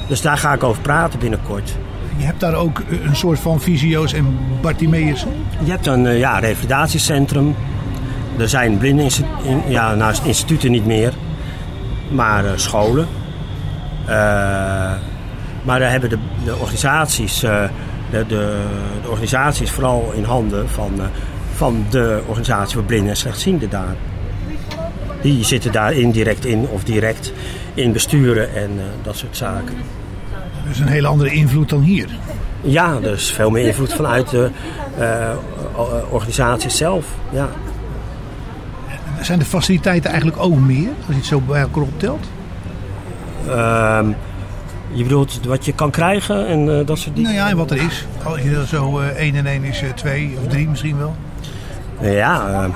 Dus daar ga ik over praten binnenkort. Je hebt daar ook een soort van visio's en Bartimeus'en? Je hebt een uh, ja, revalidatiecentrum. Er zijn blindeninstituten, ja, nou, instituten niet meer, maar uh, scholen. Uh, maar daar hebben de, de organisaties, uh, de, de, de organisaties vooral in handen van... Uh, van de organisatie voor blinden en slechtzienden daar. Die zitten daar indirect in of direct in besturen en uh, dat soort zaken. Dus een hele andere invloed dan hier? Ja, er is veel meer invloed vanuit de uh, uh, organisatie zelf. Ja. Zijn de faciliteiten eigenlijk ook meer, als je het zo bij elkaar optelt? Uh, Je bedoelt wat je kan krijgen en uh, dat soort dingen? Nou ja, en wat er is. Als je zo uh, één en één is uh, twee of drie misschien wel. Ja, uh,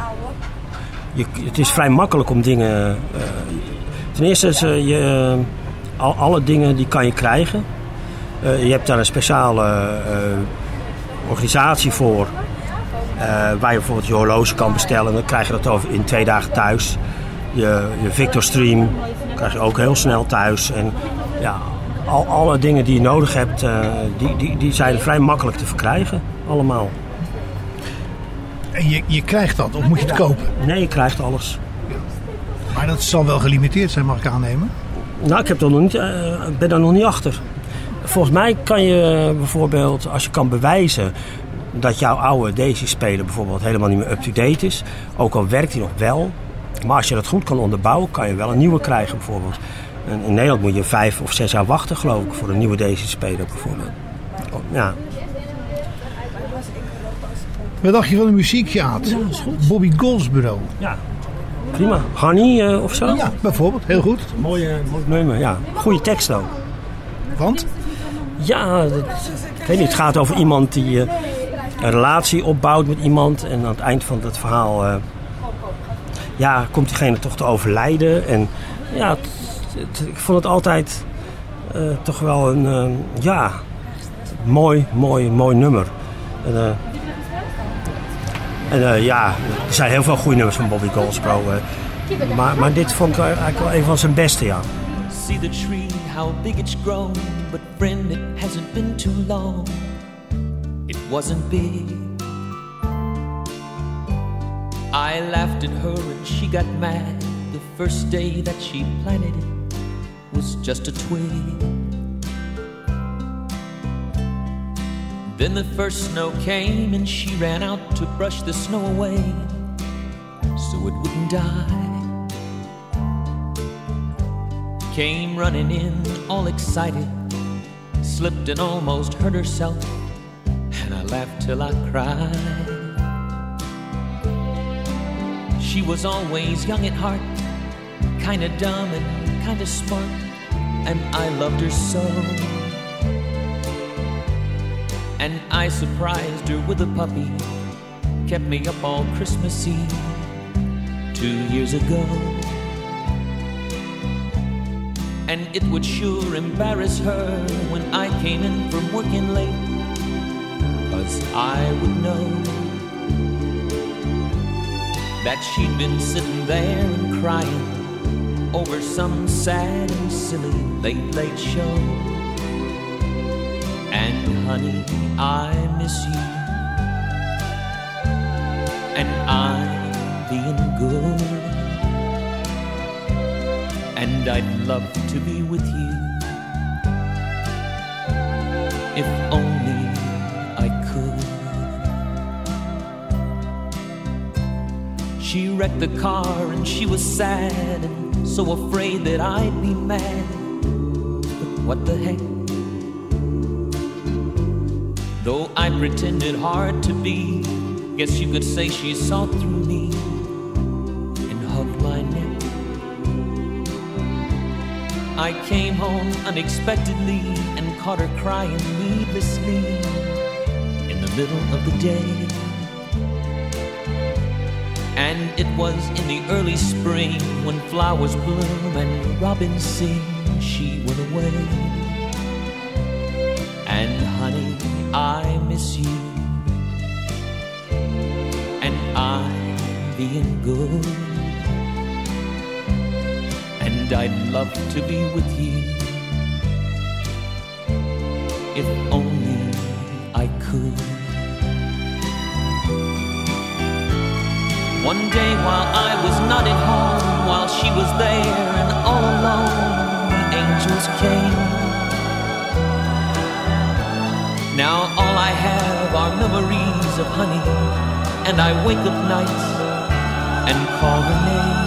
je, het is vrij makkelijk om dingen... Uh, ten eerste is uh, je, al, alle dingen die kan je krijgen. Uh, je hebt daar een speciale uh, organisatie voor. Uh, waar je bijvoorbeeld je horloge kan bestellen. Dan krijg je dat over in twee dagen thuis. Je, je Victor Stream krijg je ook heel snel thuis. En ja, al, alle dingen die je nodig hebt, uh, die, die, die zijn vrij makkelijk te verkrijgen. Allemaal. En je, je krijgt dat, of moet je het kopen? Nee, je krijgt alles. Maar dat zal wel gelimiteerd zijn, mag ik aannemen? Nou, ik heb dat nog niet, uh, ben daar nog niet achter. Volgens mij kan je bijvoorbeeld, als je kan bewijzen dat jouw oude Daisy-speler bijvoorbeeld helemaal niet meer up-to-date is, ook al werkt hij nog wel, maar als je dat goed kan onderbouwen, kan je wel een nieuwe krijgen bijvoorbeeld. En in Nederland moet je vijf of zes jaar wachten, geloof ik, voor een nieuwe Daisy-speler bijvoorbeeld. Ja. Wat dacht je van de muziek, Aad? Ja, dat is goed. Bobby Goldsboro. Ja, prima. Honey uh, of zo? Ja, bijvoorbeeld. Heel goed. Mooie, mooi nummer, ja. Goede tekst ook. Want? Ja, dat, ik weet niet. Het gaat over iemand die uh, een relatie opbouwt met iemand. En aan het eind van dat verhaal uh, ja, komt diegene toch te overlijden. En ja, het, het, ik vond het altijd uh, toch wel een uh, ja, mooi, mooi, mooi nummer. En, uh, En uh, ja, er zijn heel veel goede nummers van Bobby Goldsboro. Uh, maar, maar dit vond ik eigenlijk wel een van zijn beste, ja. See the tree, how big it's grown. But friend, it hasn't been too long. It wasn't big. I laughed at her and she got mad. The first day that she planted it was just a twig. Then the first snow came and she ran out to brush the snow away so it wouldn't die. Came running in all excited, slipped and almost hurt herself, and I laughed till I cried. She was always young at heart, kinda dumb and kinda smart, and I loved her so. And I surprised her with a puppy, kept me up all Christmas Eve two years ago. And it would sure embarrass her when I came in from working late, 'cause I would know that she'd been sitting there and crying over some sad and silly late, late show. And honey, I miss you, and I'm being good, and I'd love to be with you, if only I could. She wrecked the car and she was sad, and so afraid that I'd be mad, but what the heck? Though I pretended hard to be, guess you could say she saw through me and hugged my neck. I came home unexpectedly and caught her crying needlessly in the middle of the day. And it was in the early spring when flowers bloom and robins sing, she went away. And honey, I miss you, and I'm being good, and I'd love to be with you, if only I could. One day while I was not at home, while she was there and all alone, the angels came. Now all I have are memories of honey, and I wake up nights and call her name.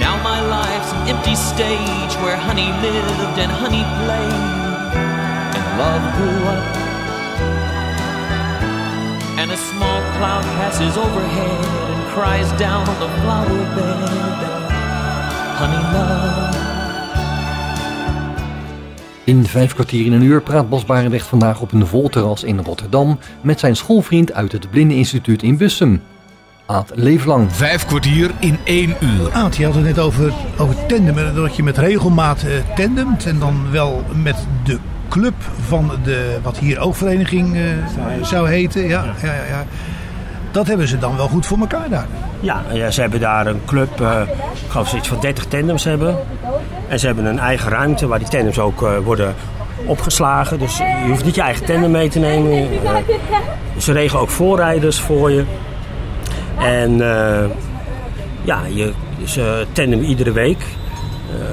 Now my life's an empty stage where honey lived and honey played, and love grew up. And a small cloud passes overhead and cries down on the flower bed that honey loved. In vijf kwartier in een uur praat Bas Barendrecht vandaag op een vol terras in Rotterdam met zijn schoolvriend uit het Blindeninstituut in Bussum, Aad Leeflang. Vijf kwartier in één uur. Aad, je had het net over, over tandem, dat je met regelmaat uh, tandemt en dan wel met de club van de, wat hier oogvereniging uh, zou heten. Ja, ja, ja, ja. Dat hebben ze dan wel goed voor elkaar daar. Ja, ja, ze hebben daar een club, uh, ik geloof ze iets van dertig tandems hebben. En ze hebben een eigen ruimte waar die tandems ook uh, worden opgeslagen. Dus je hoeft niet je eigen tandem mee te nemen. Uh, ze regelen ook voorrijders voor je. En uh, ja, je, ze tandem iedere week.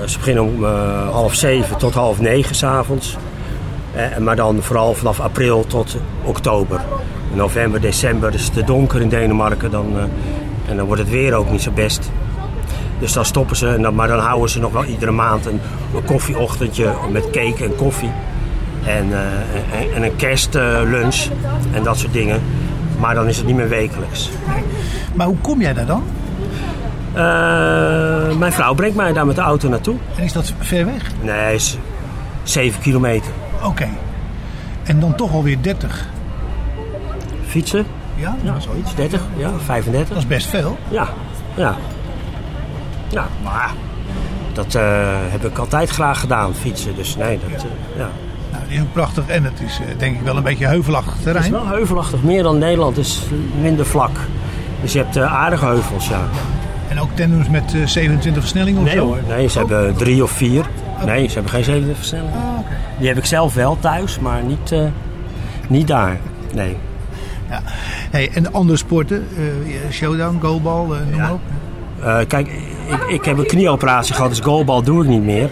Uh, ze beginnen om uh, half zeven tot half negen 's avonds. Uh, maar dan vooral vanaf april tot oktober. November, december is het te donker in Denemarken. Dan, uh, en dan wordt het weer ook niet zo best. Dus dan stoppen ze. En dan, maar dan houden ze nog wel iedere maand een, een koffieochtendje met cake en koffie. En, uh, en, en een kerstlunch uh, en dat soort dingen. Maar dan is het niet meer wekelijks. Nee. Maar hoe kom jij daar dan? Uh, mijn vrouw brengt mij daar met de auto naartoe. En is dat ver weg? Nee, is zeven kilometer. Oké. Okay. En dan toch alweer dertig? Fietsen? Ja, ja, zoiets. dertig, ja, vijfendertig. Dat is best veel. Ja, ja. Ja, maar dat uh, heb ik altijd graag gedaan, fietsen. Dus nee, dat... Ja. Uh, ja. Nou, het is ook prachtig en het is denk ik wel een beetje heuvelachtig terrein. Het is wel heuvelachtig, meer dan Nederland. Het is minder vlak. Dus je hebt uh, aardige heuvels, ja. En ook tandems met uh, zevenentwintig versnellingen of nee, zo? Hoor. Nee, ze oh. hebben drie of vier. Oh. Nee, ze hebben geen zevenentwintig versnellingen. Oh, okay. Die heb ik zelf wel thuis, maar niet, uh, niet daar. Nee. Ja. Hey, en andere sporten? Uh, showdown, goalbal, uh, noem maar ja. op. Uh, kijk, ik, ik heb een knieoperatie gehad, dus goalbal doe ik niet meer.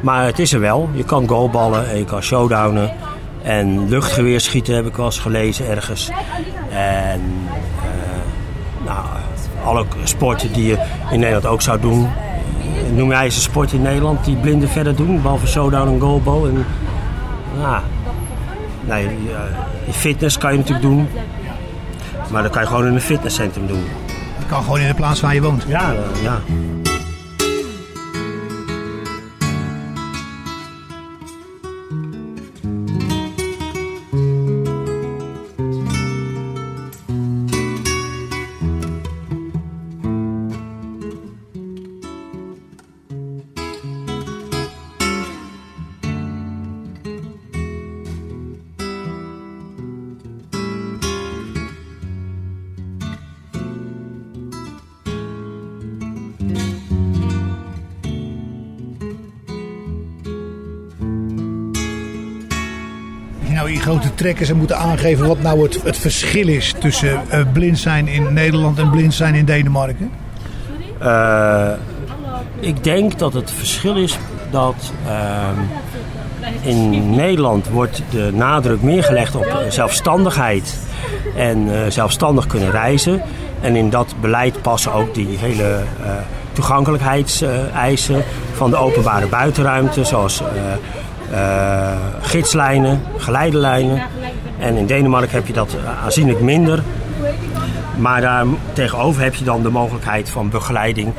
Maar het is er wel. Je kan goalballen en je kan showdownen. En luchtgeweer schieten heb ik wel eens gelezen ergens. En uh, nou, alle sporten die je in Nederland ook zou doen. Noem jij eens een sport in Nederland die blinden verder doen, behalve showdown en goalbal. En, nou, nee, uh, fitness kan je natuurlijk doen. Maar dat kan je gewoon in een fitnesscentrum doen. Dat kan gewoon in de plaats waar je woont. Ja, uh, ja. Grote trekkers en moeten aangeven wat nou het, het verschil is tussen uh, blind zijn in Nederland en blind zijn in Denemarken? Uh, ik denk dat het verschil is dat uh, in Nederland wordt de nadruk meer gelegd op zelfstandigheid en uh, zelfstandig kunnen reizen. En in dat beleid passen ook die hele uh, toegankelijkheidseisen van de openbare buitenruimte, zoals... Uh, Uh, gidslijnen, geleidelijnen. En in Denemarken heb je dat aanzienlijk minder. Maar daar tegenover heb je dan de mogelijkheid van begeleiding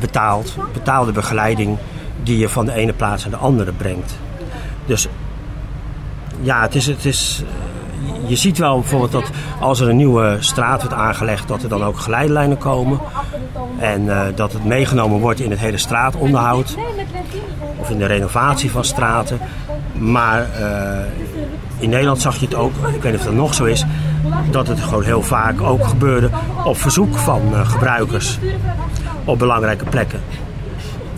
betaald. Betaalde begeleiding die je van de ene plaats naar de andere brengt. Dus ja, het is, het is, je ziet wel bijvoorbeeld dat als er een nieuwe straat wordt aangelegd, dat er dan ook geleidelijnen komen. En uh, dat het meegenomen wordt in het hele straatonderhoud. Of in de renovatie van straten. Maar uh, in Nederland zag je het ook, ik weet niet of dat nog zo is, dat het gewoon heel vaak ook gebeurde op verzoek van uh, gebruikers op belangrijke plekken.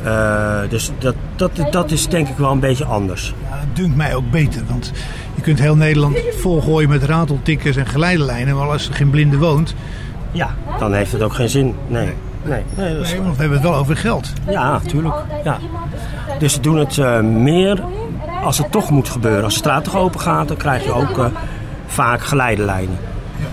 Uh, dus dat, dat, dat is denk ik wel een beetje anders. Ja, dat dunkt mij ook beter, want je kunt heel Nederland volgooien met rateltikkers en geleidelijnen, maar als er geen blinde woont... Ja, dan heeft het ook geen zin, nee. Nee, nee, dat is... nee, want we hebben het wel over geld. Ja, tuurlijk. Ja. Dus ze doen het uh, meer als het toch moet gebeuren. Als de straat toch open gaat, dan krijg je ook uh, vaak geleidelijnen. Ja.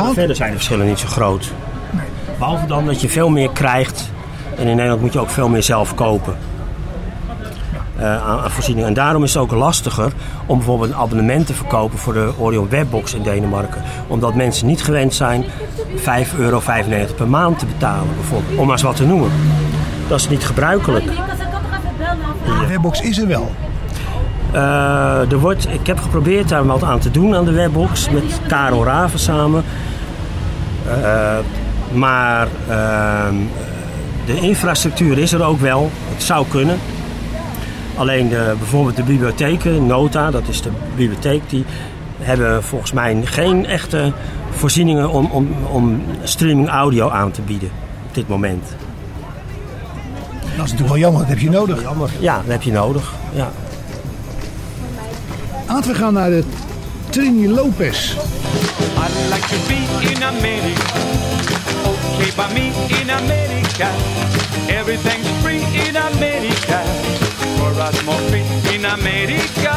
Ah, verder zijn de verschillen niet zo groot. Nee. Behalve dan dat je veel meer krijgt. En in Nederland moet je ook veel meer zelf kopen. Uh, aan, aan voorzieningen. En daarom is het ook lastiger om bijvoorbeeld een abonnement te verkopen voor de Orion Webbox in Denemarken. Omdat mensen niet gewend zijn vijf euro vijfennegentig per maand te betalen, bijvoorbeeld. Om maar eens wat te noemen. Dat is niet gebruikelijk. Webbox is er wel. Uh, er wordt, ik heb geprobeerd daar wat aan te doen aan de Webbox. Met Karel Raven samen. Uh, maar uh, de infrastructuur is er ook wel. Het zou kunnen. Alleen de, bijvoorbeeld de bibliotheken, Nota, dat is de bibliotheek, die hebben volgens mij geen echte voorzieningen om, om, om streaming audio aan te bieden op dit moment. Dat is natuurlijk wel jammer, dat heb je nodig. Ja, dat heb je nodig. Ja. Aad, we gaan naar de Trini Lopez. I like to be in America. Okay, by me in America. Everything's free in America. For us more free in America.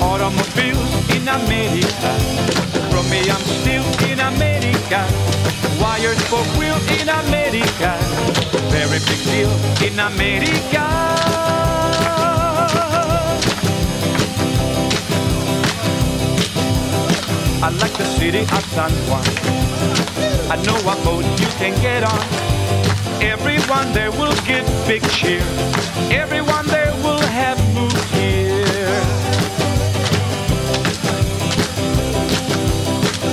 Automobiles in America. From me I'm still in America. Wired for wheel in America. Very big deal in America. I like the city of San Juan. I know what boat you can get on. Everyone there will get big cheer. Everyone there will have moved here.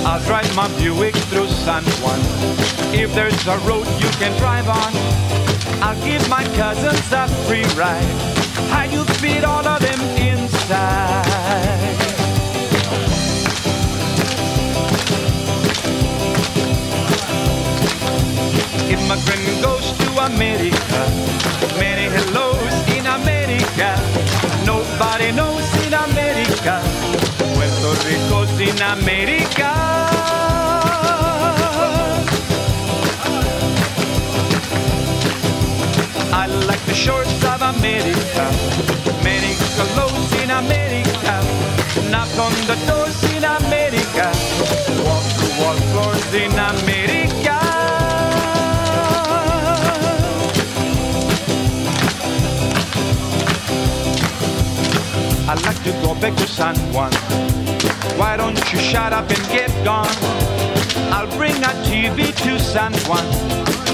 I'll drive my Buick through San Juan. If there's a road you can drive on, I'll give my cousins a free ride. How you fit all of them inside? Immigrant goes to America. Many hellos in America. Nobody knows in America. Puerto Rico's in America. I like the shores of America. Many hellos in America. Knock on the doors in America. Walk through all floors in America. I'd like to go back to San Juan. Why don't you shut up and get gone? I'll bring a T V to San Juan.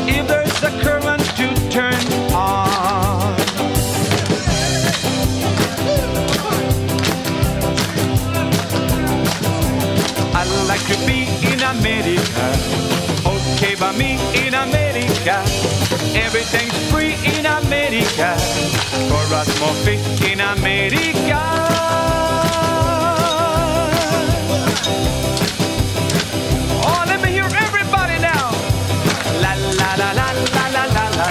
If there's a current to turn on. I'd like to be in America. Okay by me in America. Everything's free in America. For us more fit in America. Oh, let me hear everybody now. La la la la la la la la.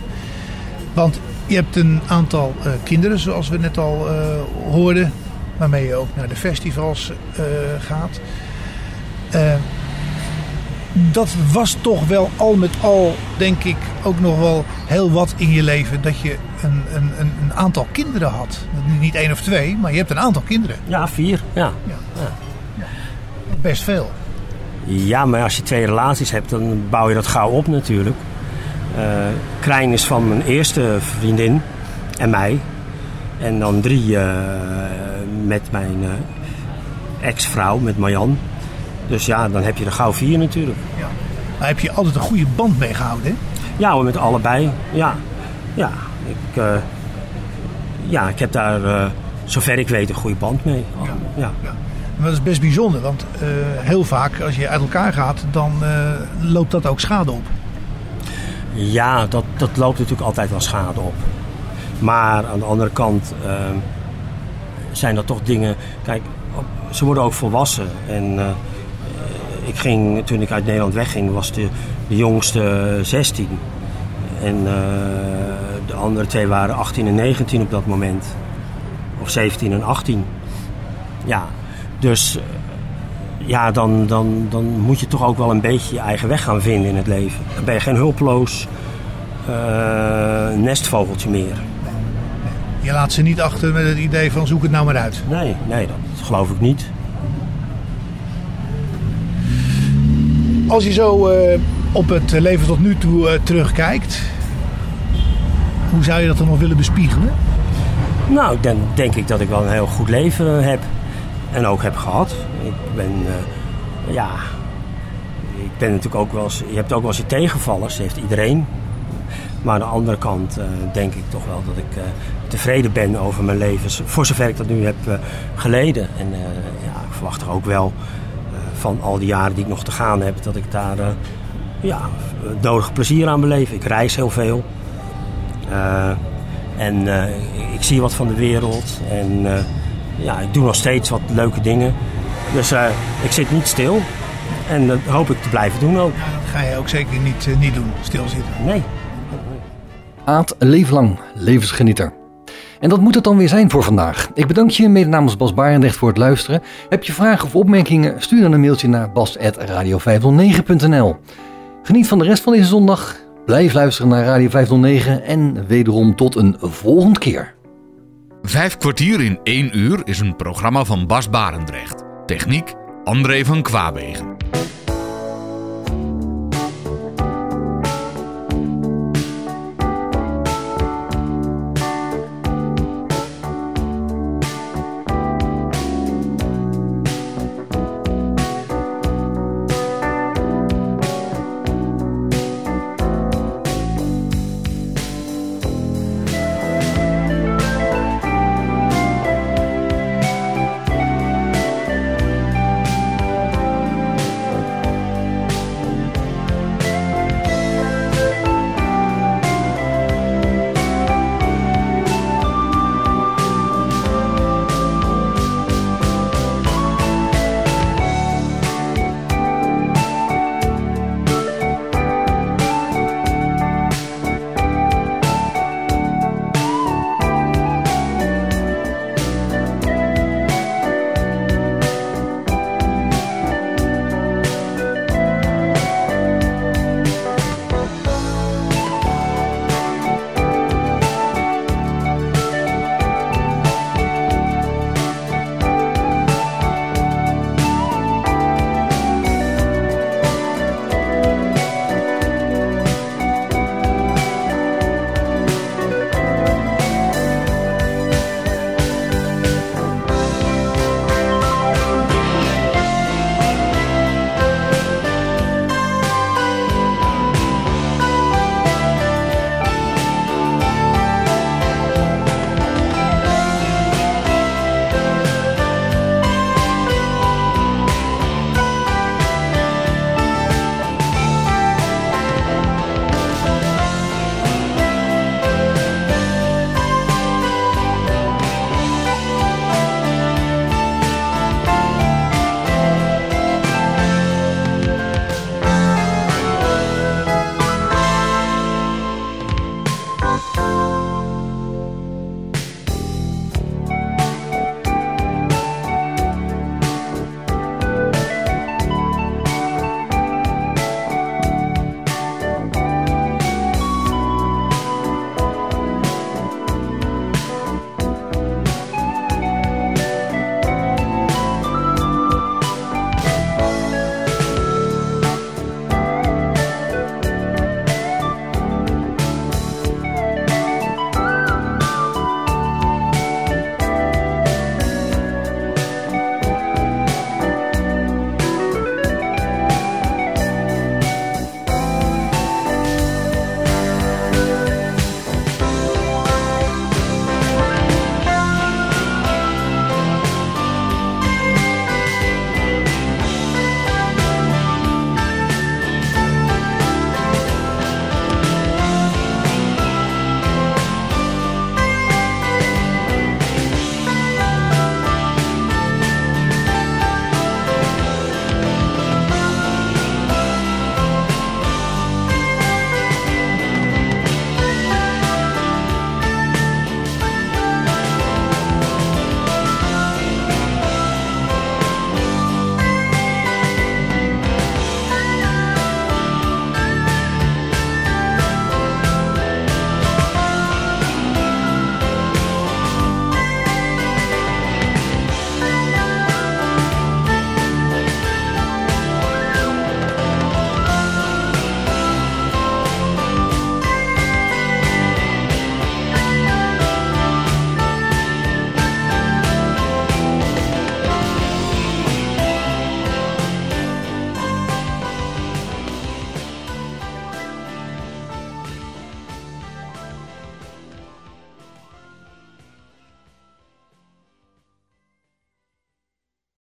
Want je hebt een aantal uh, kinderen, zoals we net al uh, hoorden. Waarmee je ook naar de festivals uh, gaat. Uh, Dat was toch wel al met al, denk ik, ook nog wel heel wat in je leven. Dat je een, een, een aantal kinderen had. Niet één of twee, maar je hebt een aantal kinderen. Ja, vier. Ja. Ja. Ja. Ja. Best veel. Ja, maar als je twee relaties hebt, dan bouw je dat gauw op natuurlijk. Uh, Krijn is van mijn eerste vriendin en mij. En dan drie uh, met mijn uh, ex-vrouw, met Marjan. Dus ja, dan heb je er gauw vier natuurlijk. Ja. Maar heb je altijd een goede band mee gehouden, hè? Ja, met allebei. Ja, ja. Ik, uh, ja, ik heb daar, uh, zover ik weet, een goede band mee. Oh, ja. Ja. Ja. Maar dat is best bijzonder, want uh, heel vaak als je uit elkaar gaat, dan uh, loopt dat ook schade op. Ja, dat, dat loopt natuurlijk altijd wel schade op. Maar aan de andere kant uh, zijn dat toch dingen... Kijk, ze worden ook volwassen. En uh, ik ging, toen ik uit Nederland wegging, was de, de jongste zestien. En uh, de andere twee waren achttien en negentien op dat moment. Of zeventien en achttien. Ja, dus... Ja, dan, dan, dan moet je toch ook wel een beetje je eigen weg gaan vinden in het leven. Dan ben je geen hulpeloos uh, nestvogeltje meer. Je laat ze niet achter met het idee van zoek het nou maar uit. Nee, nee, dat geloof ik niet. Als je zo uh, op het leven tot nu toe uh, terugkijkt, hoe zou je dat dan nog willen bespiegelen? Nou, dan denk ik dat ik wel een heel goed leven heb. En ook heb gehad. Ik ben, uh, ja, ik ben natuurlijk ook wel eens, je hebt ook wel eens je tegenvallers, dat heeft iedereen. Maar aan de andere kant uh, denk ik toch wel dat ik uh, tevreden ben over mijn leven, voor zover ik dat nu heb uh, geleden. En uh, ja, ik verwacht er ook wel uh, van al die jaren die ik nog te gaan heb, dat ik daar uh, ja, het nodige plezier aan beleef. Ik reis heel veel. Uh, en uh, ik zie wat van de wereld. En uh, ja, ik doe nog steeds wat leuke dingen. Dus uh, ik zit niet stil. En dat hoop ik te blijven doen ook. Ja, dat ga je ook zeker niet, uh, niet doen, stilzitten. Nee. Aad Leeflang, levensgenieter. En dat moet het dan weer zijn voor vandaag. Ik bedank je mede namens Bas Barendrecht voor het luisteren. Heb je vragen of opmerkingen? Stuur dan een mailtje naar bas at radio vijf nul negen punt n l. Geniet van de rest van deze zondag. Blijf luisteren naar Radio vijf nul negen. En wederom tot een volgende keer. Vijf kwartier in één uur is een programma van Bas Barendrecht. Techniek André van Kwabegen.